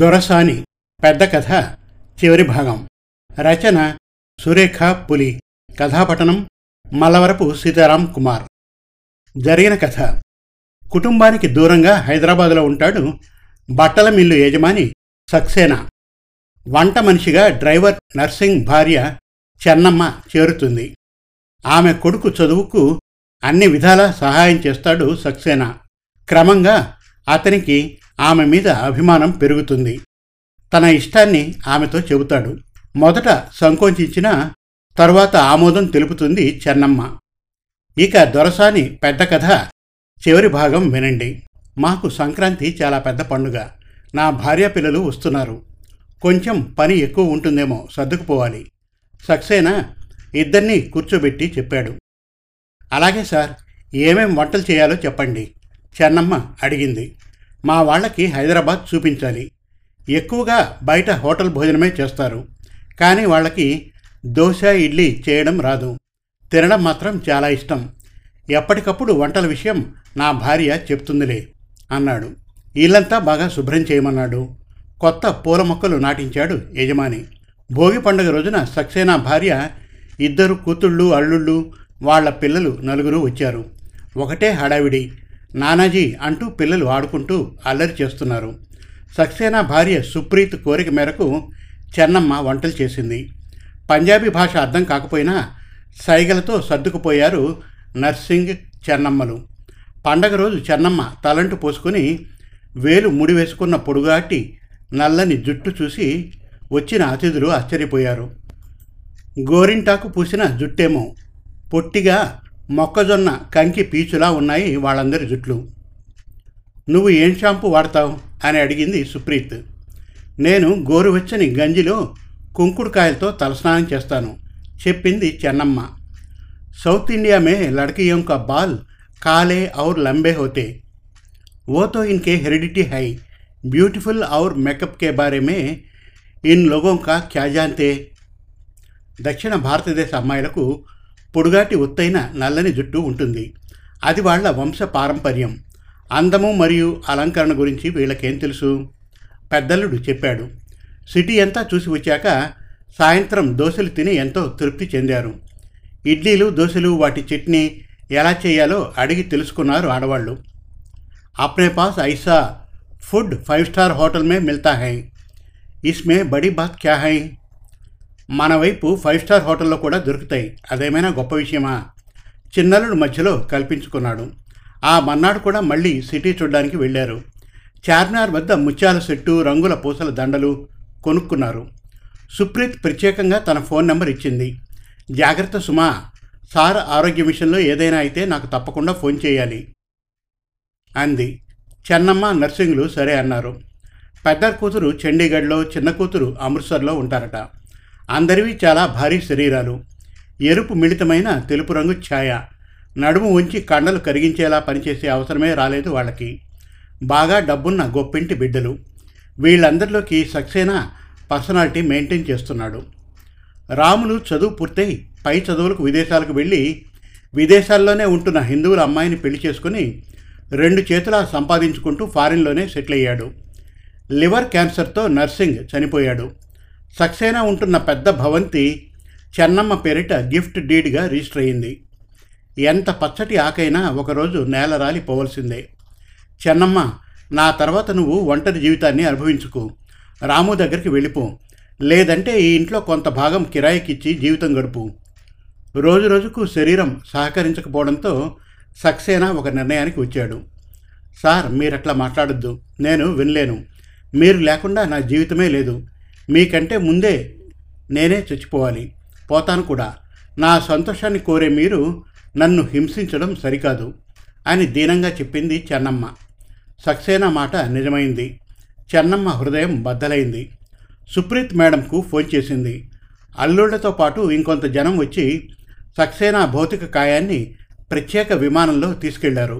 దొరసాని పెద్ద కథ చివరి భాగం. రచన సురేఖ పులి. కథాపటనం మల్లవరపు సీతారాం కుమార్. జరిగిన కథ. కుటుంబానికి దూరంగా హైదరాబాదులో ఉంటాడు బట్టల మిల్లు యజమాని సక్సేనా. వంట మనిషిగా డ్రైవర్ నర్సింగ్ భార్య చెన్నమ్మ చేరుతుంది. ఆమె కొడుకు చదువుకు అన్ని విధాలా సహాయం చేస్తాడు సక్సేనా. క్రమంగా అతనికి ఆమె మీద అభిమానం పెరుగుతుంది. తన ఇష్టాన్ని ఆమెతో చెబుతాడు. మొదట సంకోచించినా తరువాత ఆమోదం తెలుపుతుంది చెన్నమ్మ. ఇక దొరసాని పెద్ద కథ చివరి భాగం వినండి. మాకు సంక్రాంతి చాలా పెద్ద పండుగ. నా భార్య పిల్లలు వస్తున్నారు. కొంచెం పని ఎక్కువ ఉంటుందేమో, సర్దుకుపోవాలి. సక్సేనా ఇద్దరినీ కూర్చోబెట్టి చెప్పాడు. అలాగే సార్, ఏమేం వంటలు చేయాలో చెప్పండి, చెన్నమ్మ అడిగింది. మా వాళ్ళకి హైదరాబాద్ చూపించాలి. ఎక్కువగా బయట హోటల్ భోజనమే చేస్తారు. కానీ వాళ్ళకి దోశ, ఇడ్లీ చేయడం రాదు. తినడం మాత్రం చాలా ఇష్టం. ఎప్పటికప్పుడు వంటల విషయం నా భార్య చెప్తుందిలే అన్నాడు. ఇల్లంతా బాగా శుభ్రం చేయమన్నాడు. కొత్త పూల మొక్కలు నాటించాడు యజమాని. భోగి పండుగ రోజున సక్సేనా భార్య, ఇద్దరు కూతుళ్ళు, అల్లుళ్ళు, వాళ్ల పిల్లలు నలుగురు వచ్చారు. ఒకటే హడావిడి, నానాజీ అంటూ పిల్లలు ఆడుకుంటూ అల్లరి చేస్తున్నారు. సక్సేనా భార్య సుప్రీత్ కోరిక మేరకు చెన్నమ్మ వంటలు చేసింది. పంజాబీ భాష అర్థం కాకపోయినా సైగలతో సర్దుకుపోయారు నర్సింగ్, చెన్నమ్మలు. పండగ రోజు చెన్నమ్మ తలంటు పోసుకుని వేలు ముడివేసుకున్న పొడుగాటి నల్లని జుట్టు చూసి వచ్చిన అతిథులు ఆశ్చర్యపోయారు. గోరింటాకు పూసిన జుట్టేమో పొట్టిగా మొక్కజొన్న కంకి పీచులా ఉన్నాయి వాళ్ళందరి జుట్లు. నువ్వు ఏం షాంపూ వాడతావు అని అడిగింది సుప్రీత్. నేను గోరువెచ్చని గంజిలో కుంకుడుకాయలతో తలస్నానం చేస్తాను, చెప్పింది చెన్నమ్మ. సౌత్ ఇండియా మే లడ్కీ యొక్క బాల్ కాలే ఔర్ లంబే హోతే, ఓతో ఇన్కే హెరిడిటీ హై, బ్యూటిఫుల్ ఔర్ మేకప్ కే బారే మే ఇన్ లోగోం కా క్యా జాంతే. దక్షిణ భారతదేశ అమ్మాయిలకు పొడుగాటి ఒత్తైన నల్లని జుట్టు ఉంటుంది. అది వాళ్ల వంశ పారంపర్యం. అందము మరియు అలంకరణ గురించి వీళ్ళకేం తెలుసు, పెద్దల్లుడు చెప్పాడు. సిటీ అంతా చూసి వచ్చాక సాయంత్రం దోశలు తిని ఎంతో తృప్తి చెందారు. ఇడ్లీలు, దోశలు, వాటి చట్నీ ఎలా చేయాలో అడిగి తెలుసుకున్నారు ఆడవాళ్ళు. అప్నే పాస్ ఐసా ఫుడ్ 5 స్టార్ హోటల్ మే మిల్తా హై, ఇస్మే బడీ బాత్ క్యా హై. మన వైపు 5 స్టార్ హోటల్లో కూడా దొరుకుతాయి, అదేమైనా గొప్ప విషయమా, చిన్నల్లుడు మధ్యలో కల్పించుకున్నాడు. ఆ మన్నాడు కూడా మళ్ళీ సిటీ చూడడానికి వెళ్ళారు. చార్మినార్ వద్ద ముత్యాల సెట్టు, రంగుల పూసల దండలు కొనుక్కున్నారు. సుప్రీత్ ప్రత్యేకంగా తన ఫోన్ నెంబర్ ఇచ్చింది. జాగ్రత్త సుమా, సార్ ఆరోగ్య విషయంలో ఏదైనా అయితే నాకు తప్పకుండా ఫోన్ చేయాలి అంది. చెన్నమ్మ నర్సింగ్లు సరే అన్నారు. పెద్ద కూతురు చండీగఢ్లో, చిన్న కూతురు అమృత్సర్లో ఉంటారట. అందరివి చాలా భారీ శరీరాలు, ఎరుపు మిళితమైన తెలుపు రంగు ఛాయ, నడుము ఉంచి కండలు కరిగించేలా పనిచేసే అవసరమే రాలేదు వాళ్ళకి. బాగా డబ్బున్న గొప్పింటి బిడ్డలు. వీళ్ళందరిలోకి సక్సేనా పర్సనాలిటీ మెయింటైన్ చేస్తున్నాడు. రాములు చదువు పూర్తయి పై చదువులకు విదేశాలకు వెళ్ళి విదేశాల్లోనే ఉంటున్న హిందువుల అమ్మాయిని పెళ్లి చేసుకుని 2 చేతులా సంపాదించుకుంటూ ఫారిన్లోనే సెటిల్ అయ్యాడు. లివర్ క్యాన్సర్తో నర్సింగ్ చనిపోయాడు. సక్సేనా ఉంటున్న పెద్ద భవంతి చెన్నమ్మ పేరిట గిఫ్ట్ డీడ్గా రిజిస్టర్ అయింది. ఎంత పచ్చటి ఆకైనా ఒకరోజు నేల రాలిపోవలసిందే. చెన్నమ్మ, నా తర్వాత నువ్వు ఒంటరి జీవితాన్ని అనుభవించుకు, రాము దగ్గరికి వెళ్ళిపో, లేదంటే ఈ ఇంట్లో కొంత భాగం కిరాయికిచ్చి జీవితం గడుపు. రోజురోజుకు శరీరం సహకరించకపోవడంతో సక్సేనా ఒక నిర్ణయానికి వచ్చాడు. సార్, మీరట్లా మాట్లాడొద్దు, నేను వినలేను. మీరు లేకుండా నా జీవితమే లేదు. మీకంటే ముందే నేనే చచ్చిపోవాలి, పోతాను కూడా. నా సంతోషాన్ని కోరే మీరు నన్ను హింసించడం సరికాదు అని దీనంగా చెప్పింది చెన్నమ్మ. సక్సేనా మాట నిజమైంది. చెన్నమ్మ హృదయం బద్దలైంది. సుప్రీత్ మేడంకు ఫోన్ చేసింది. అల్లుళ్లతో పాటు ఇంకొంత జనం వచ్చి సక్సేనా భౌతిక కాయాన్ని ప్రత్యేక విమానంలో తీసుకెళ్లారు.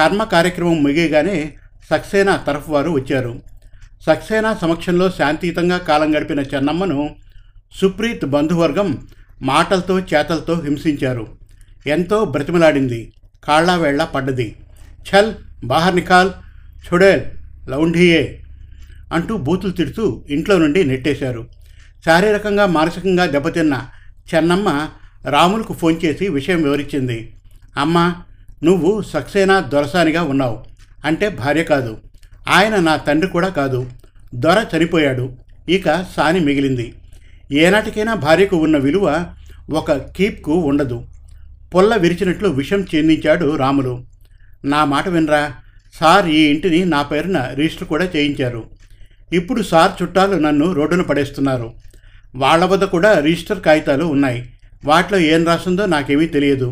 కర్మ కార్యక్రమం ముగియగానే సక్సేనా తరఫు వారు వచ్చారు. సక్సేనా సమక్షంలో శాంతియుతంగా కాలం గడిపిన చెన్నమ్మను సుప్రీత్ బంధువర్గం మాటలతో చేతలతో హింసించారు. ఎంతో బ్రతిమలాడింది, కాళ్లావేళ్లా పడ్డది. ఛల్, బాహర్ నిఖాల్, ఛుడేల్, లౌంఢియే అంటూ బూతులు తిడుతూ ఇంట్లో నుండి నెట్టేశారు. శారీరకంగా మానసికంగా దెబ్బతిన్న చెన్నమ్మ రాములకు ఫోన్ చేసి విషయం వివరించింది. అమ్మ, నువ్వు సక్సేనా దొరసానిగా ఉన్నావు. అంటే భార్య కాదు, ఆయన నా తండ్రి కూడా కాదు. దొర చనిపోయాడు, ఇక సాని మిగిలింది. ఏనాటికైనా భార్యకు ఉన్న విలువ ఒక కీప్కు ఉండదు. పొల్ల విరిచినట్లు విషం చెందించాడు రాములు. నా మాట వినరా సార్, ఈ ఇంటిని నా పేరున రిజిస్టర్ కూడా చేయించారు. ఇప్పుడు సార్ చుట్టాలు నన్ను రోడ్డున పడేస్తున్నారు. వాళ్ళ వద్ద కూడా రిజిస్టర్ కాగితాలు ఉన్నాయి. వాటిలో ఏం రాసిందో నాకేమీ తెలియదు.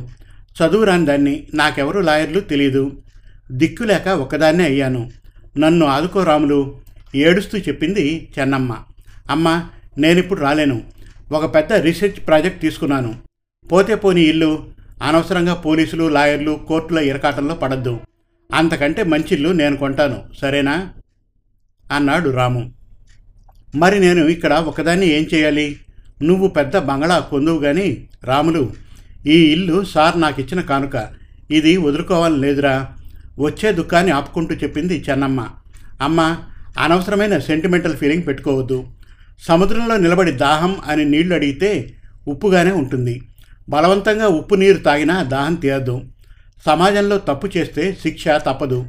చదువు రాని దాన్ని, నాకెవరు లాయర్లు తెలియదు. దిక్కులేక ఒక్కదాన్నే అయ్యాను. నన్ను ఆదుకో రాములు, ఏడుస్తూ చెప్పింది చెన్నమ్మ. అమ్మ, నేనిప్పుడు రాలేను. ఒక పెద్ద రీసెర్చ్ ప్రాజెక్ట్ తీసుకున్నాను. పోతే పోని ఇల్లు, అనవసరంగా పోలీసులు లాయర్లు కోర్టుల ఇరకాటంలో పడద్దు. అంతకంటే మంచి ఇల్లు నేను కొంటాను, సరేనా అన్నాడు రాము. మరి నేను ఇక్కడ ఒకదాన్ని ఏం చేయాలి? నువ్వు పెద్ద బంగళా కొందువు కానీ రాములు, ఈ ఇల్లు సార్ నాకు ఇచ్చిన కానుక, ఇది వదులుకోవాలని లేదురా, వచ్చే దుఃఖాన్ని ఆపుకుంటూ చెప్పింది చెన్నమ్మ. అమ్మ, అనవసరమైన సెంటిమెంటల్ ఫీలింగ్ పెట్టుకోవద్దు. సముద్రంలో నిలబడి దాహం అని నీళ్లు అడిగితే ఉప్పుగానే ఉంటుంది. బలవంతంగా ఉప్పు నీరు తాగినా దాహం తీయద్దు. సమాజంలో తప్పు చేస్తే శిక్ష తప్పదు.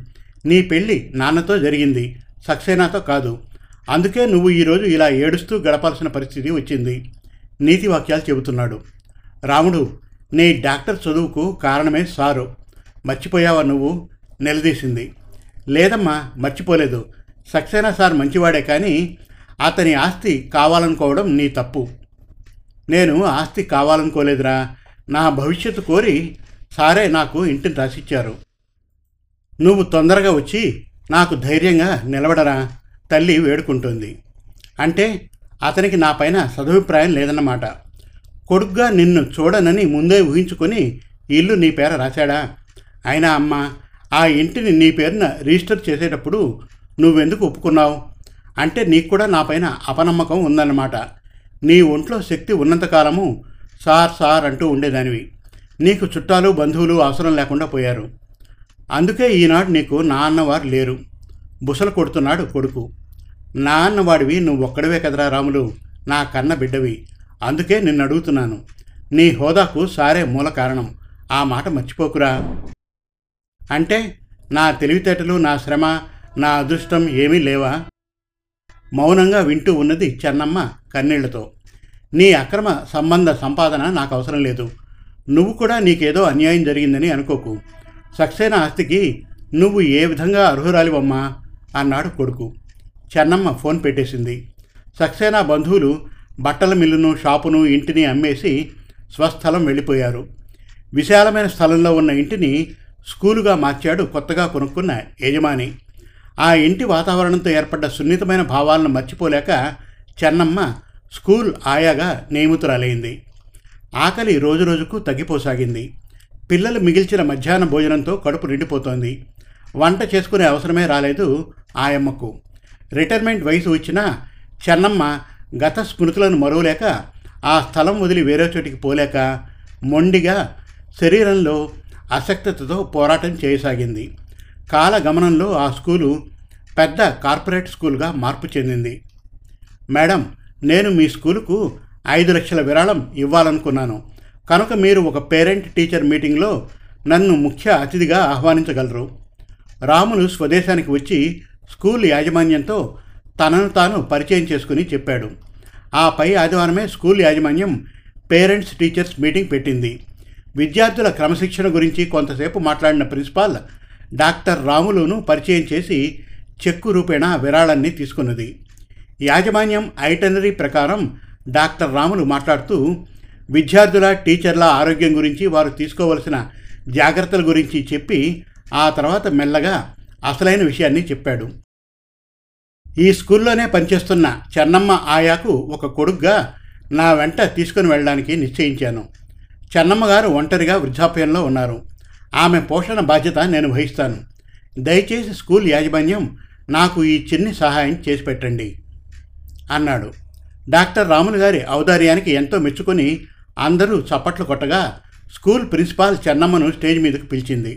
నీ పెళ్ళి నాన్నతో జరిగింది, సక్సేనాతో కాదు. అందుకే నువ్వు ఈరోజు ఇలా ఏడుస్తూ గడపాల్సిన పరిస్థితి వచ్చింది. నీతి వాక్యాలు చెబుతున్నాడు రాముడు. నీ డాక్టర్ చదువుకు కారణమే సారు, మర్చిపోయావా నువ్వు నిలదీసింది. లేదమ్మా, మర్చిపోలేదు. సక్సేనా సార్ మంచివాడే, కానీ అతని ఆస్తి కావాలనుకోవడం నీ తప్పు. నేను ఆస్తి కావాలనుకోలేదురా. నా భవిష్యత్తు కోరి సారే నాకు ఇంటిని రాసిచ్చారు. నువ్వు తొందరగా వచ్చి నాకు ధైర్యంగా నిలబడరా, తల్లి వేడుకుంటుంది. అంటే అతనికి నా పైన సదభిప్రాయం లేదన్నమాట. కొడుగ్గా నిన్ను చూడనని ముందే ఊహించుకొని ఇల్లు నీ పేర రాశాడా? అయినా అమ్మ, ఆ ఇంటిని నీ పేరున రిజిస్టర్ చేసేటప్పుడు నువ్వెందుకు ఒప్పుకున్నావు? అంటే నీకు కూడా నా పైన అపనమ్మకం ఉందన్నమాట. నీ ఒంట్లో శక్తి ఉన్నంతకాలము సార్ సార్ అంటూ ఉండేదానివి. నీకు చుట్టాలు బంధువులు అవసరం లేకుండా పోయారు. అందుకే ఈనాడు నీకు నా అన్నవారు లేరు. బుసలు కొడుతున్నాడు కొడుకు. నా అన్నవాడివి నువ్వు ఒక్కడవే కదరా రాములు, నా కన్న బిడ్డవి. అందుకే నిన్ను అడుగుతున్నాను. నీ హోదాకు సారే మూల కారణం, ఆ మాట మర్చిపోకురా. అంటే నా తెలివితేటలు, నా శ్రమ, నా అదృష్టం ఏమీ లేవా? మౌనంగా వింటూ ఉన్నది చెన్నమ్మ కన్నీళ్లతో. నీ అక్రమ సంబంధ సంపాదన నాకు అవసరం లేదు. నువ్వు కూడా నీకేదో అన్యాయం జరిగిందని అనుకోకు. సక్సేనా ఆస్తికి నువ్వు ఏ విధంగా అర్హురాలివమ్మా అన్నాడు కొడుకు. చెన్నమ్మ ఫోన్ పెట్టేసింది. సక్సేనా బంధువులు బట్టల మిల్లును, షాపును, ఇంటిని అమ్మేసి స్వస్థలం వెళ్ళిపోయారు. విశాలమైన స్థలంలో ఉన్న ఇంటిని స్కూలుగా మార్చాడు కొత్తగా కొనుక్కున్న యజమాని. ఆ ఇంటి వాతావరణంతో ఏర్పడ్డ సున్నితమైన భావాలను మర్చిపోలేక చెన్నమ్మ స్కూల్ ఆయాగా నియమితురాలైంది. ఆకలి రోజురోజుకు తగ్గిపోసాగింది. పిల్లలు మిగిల్చిన మధ్యాహ్న భోజనంతో కడుపు నిండిపోతోంది. వంట చేసుకునే అవసరమే రాలేదు ఆయమ్మకు. రిటైర్మెంట్ వయసు వచ్చినా చెన్నమ్మ గత స్మృతులను మరువలేక, ఆ స్థలం వదిలి వేరే చోటికి పోలేక, మొండిగా శరీరంలో అశక్తతతో పోరాటం చేయసాగింది. కాలగమనంలో ఆ స్కూలు పెద్ద కార్పొరేట్ స్కూల్గా మార్పు చెందింది. మేడం, నేను మీ స్కూలుకు 5 లక్షల విరాళం ఇవ్వాలనుకున్నాను, కనుక మీరు ఒక పేరెంట్ టీచర్ మీటింగ్లో నన్ను ముఖ్య అతిథిగా ఆహ్వానించగలరు. రాములు స్వదేశానికి వచ్చి స్కూల్ యాజమాన్యంతో తనను తాను పరిచయం చేసుకుని చెప్పాడు. ఆ పై ఆదివారమే స్కూల్ యాజమాన్యం పేరెంట్స్ టీచర్స్ మీటింగ్ పెట్టింది. విద్యార్థుల క్రమశిక్షణ గురించి కొంతసేపు మాట్లాడిన ప్రిన్సిపాల్ డాక్టర్ రాములును పరిచయం చేసి చెక్కు రూపేణా విరాళాన్ని తీసుకున్నది. యాజమాన్యం ఐటనరీ ప్రకారం డాక్టర్ రాములు మాట్లాడుతూ విద్యార్థుల, టీచర్ల ఆరోగ్యం గురించి, వారు తీసుకోవలసిన జాగ్రత్తల గురించి చెప్పి ఆ తర్వాత మెల్లగా అసలైన విషయాన్ని చెప్పాడు. ఈ స్కూల్లోనే పనిచేస్తున్న చెన్నమ్మ ఆయాకు ఒక కొడుగ్గా నా వెంట తీసుకుని వెళ్ళడానికి నిశ్చయించాను. చెన్నమ్మగారు ఒంటరిగా వృద్ధాప్యంలో ఉన్నారు. ఆమె పోషణ బాధ్యత నేను వహిస్తాను. దయచేసి స్కూల్ యాజమాన్యం నాకు ఈ చిన్ని సహాయం చేసి పెట్టండి అన్నాడు. డాక్టర్ రాములు గారి ఔదార్యానికి ఎంతో మెచ్చుకొని అందరూ చప్పట్లు కొట్టగా స్కూల్ ప్రిన్సిపాల్ చెన్నమ్మను స్టేజ్ మీదకు పిలిచింది.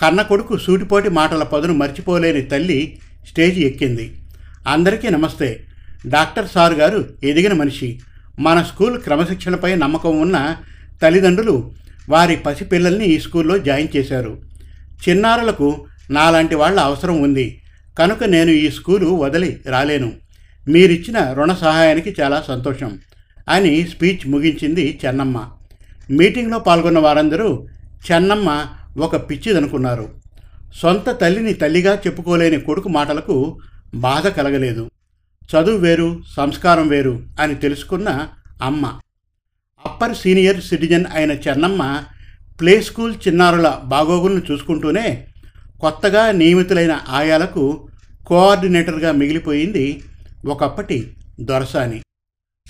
కన్న కొడుకు సూటిపోటి మాటల పదును మర్చిపోలేని తల్లి స్టేజ్ ఎక్కింది. అందరికీ నమస్తే. డాక్టర్ సార్ గారు ఎదిగిన మనిషి. మన స్కూల్ క్రమశిక్షణపై నమ్మకం ఉన్న తల్లిదండ్రులు వారి పసిపిల్లల్ని ఈ స్కూల్లో జాయిన్ చేశారు. చిన్నారులకు నాలాంటి వాళ్ళ అవసరం ఉంది కనుక నేను ఈ స్కూలు వదిలి రాలేను. మీరిచ్చిన రుణ సహాయానికి చాలా సంతోషం అని స్పీచ్ ముగించింది చెన్నమ్మ. మీటింగ్లో పాల్గొన్న వారందరూ చెన్నమ్మ ఒక పిచ్చిదనుకున్నారు. సొంత తల్లిని తల్లిగా చెప్పుకోలేని కొడుకు మాటలకు బాధ కలగలేదు. చదువు వేరు, సంస్కారం వేరు అని తెలుసుకున్న అమ్మ. అప్పర్ సీనియర్ సిటిజన్ అయిన చెన్నమ్మ ప్లే స్కూల్ చిన్నారుల బాగోగులను చూసుకుంటూనే కొత్తగా నియమితులైన ఆయాలకు కోఆర్డినేటర్గా మిగిలిపోయింది ఒకప్పటి దొరసాని.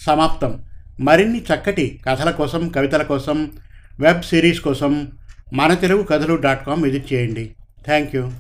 సమాప్తం. మరిన్ని చక్కటి కథల కోసం, కవితల కోసం, వెబ్ సిరీస్ కోసం manatelugukathalu.com విజిట్ చేయండి. Thank you.